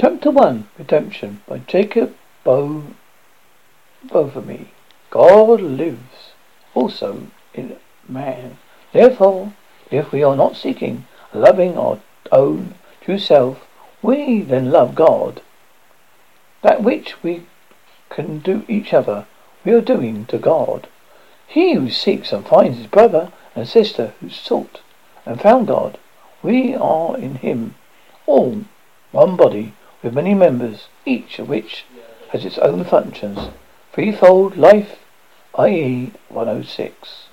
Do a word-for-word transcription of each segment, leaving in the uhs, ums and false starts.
Chapter one, Redemption, by Jacob Bovamy. God lives also in man. Therefore, if we are not seeking loving our own true self, we then love God. That which we can do each other, we are doing to God. He who seeks and finds his brother and sister who sought and found God, we are in him, all one body, with many members, each of which has its own functions. Threefold life, that is one oh six.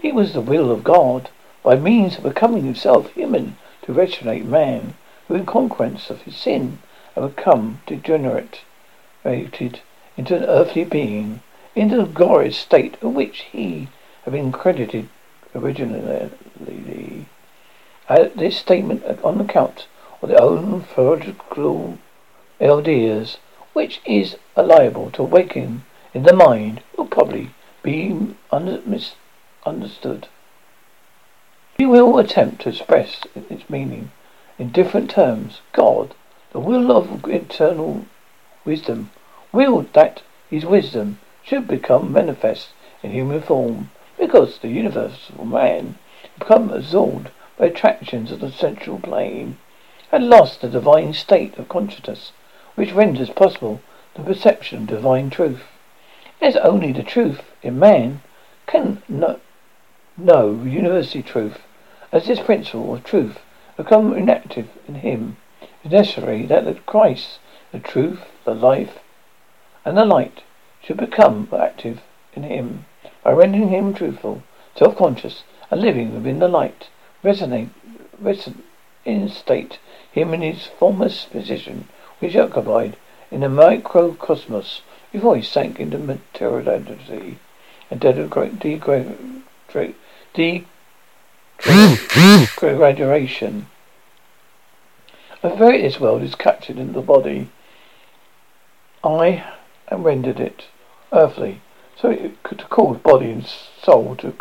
It was the will of God, by means of becoming himself human, to regenerate man, who in consequence of his sin had become degenerate, rated into an earthly being, into the glorious state of which he had been credited originally. At this statement, on account of their own theological ideas, which is liable to awaken in the mind, will probably be misunderstood. We will attempt to express its meaning in different terms. God, the will of eternal wisdom, willed that his wisdom should become manifest in human form, because the universal man had become absorbed by attractions of the central plane, had lost the divine state of consciousness, which renders possible the perception of divine truth, as only the truth in man can know, know universal truth. As this principle of truth become inactive in him, it is necessary that the Christ, the truth, the life, and the light should become active in him, by rendering him truthful, self-conscious, and living within the light, resonate, resonate in state, him in his former position, which he occupied in the microcosmos before he sank into materiality and degradation. A very this world is captured in the body. I am rendered it earthly, so it could cause body and soul to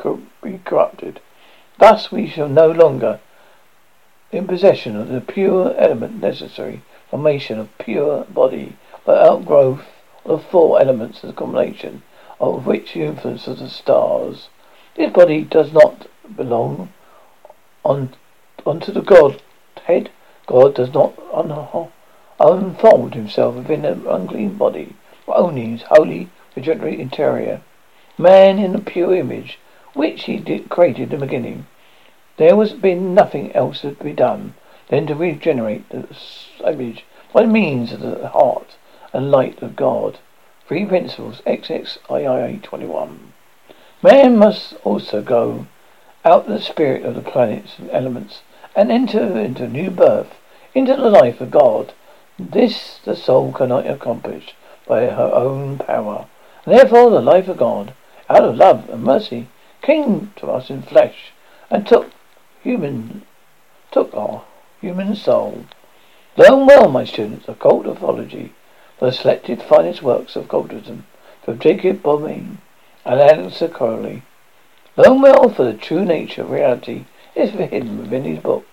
be corrupted. Thus we shall no longer in possession of the pure element necessary formation of pure body, but outgrowth of four elements as a combination of which the influence of the stars. This body does not belong on onto the Godhead. God does not un- unfold himself within an unclean body, but only his holy, regenerate interior. Man in the pure image, which he did created in the beginning. There was been nothing else to be done than to regenerate the image by means of the heart and light of God. Three principles, twenty-one. Man must also go out the spirit of the planets and elements and enter into new birth, into the life of God. This the soul cannot accomplish by her own power. Therefore the life of God, out of love and mercy, came to us in flesh and took Human took our human soul. Learn well, my students, occult ethology, the selected finest works of occultism from Jacob Baumin and Alexa Crowley. Learn well, for the true nature of reality is hidden within his book.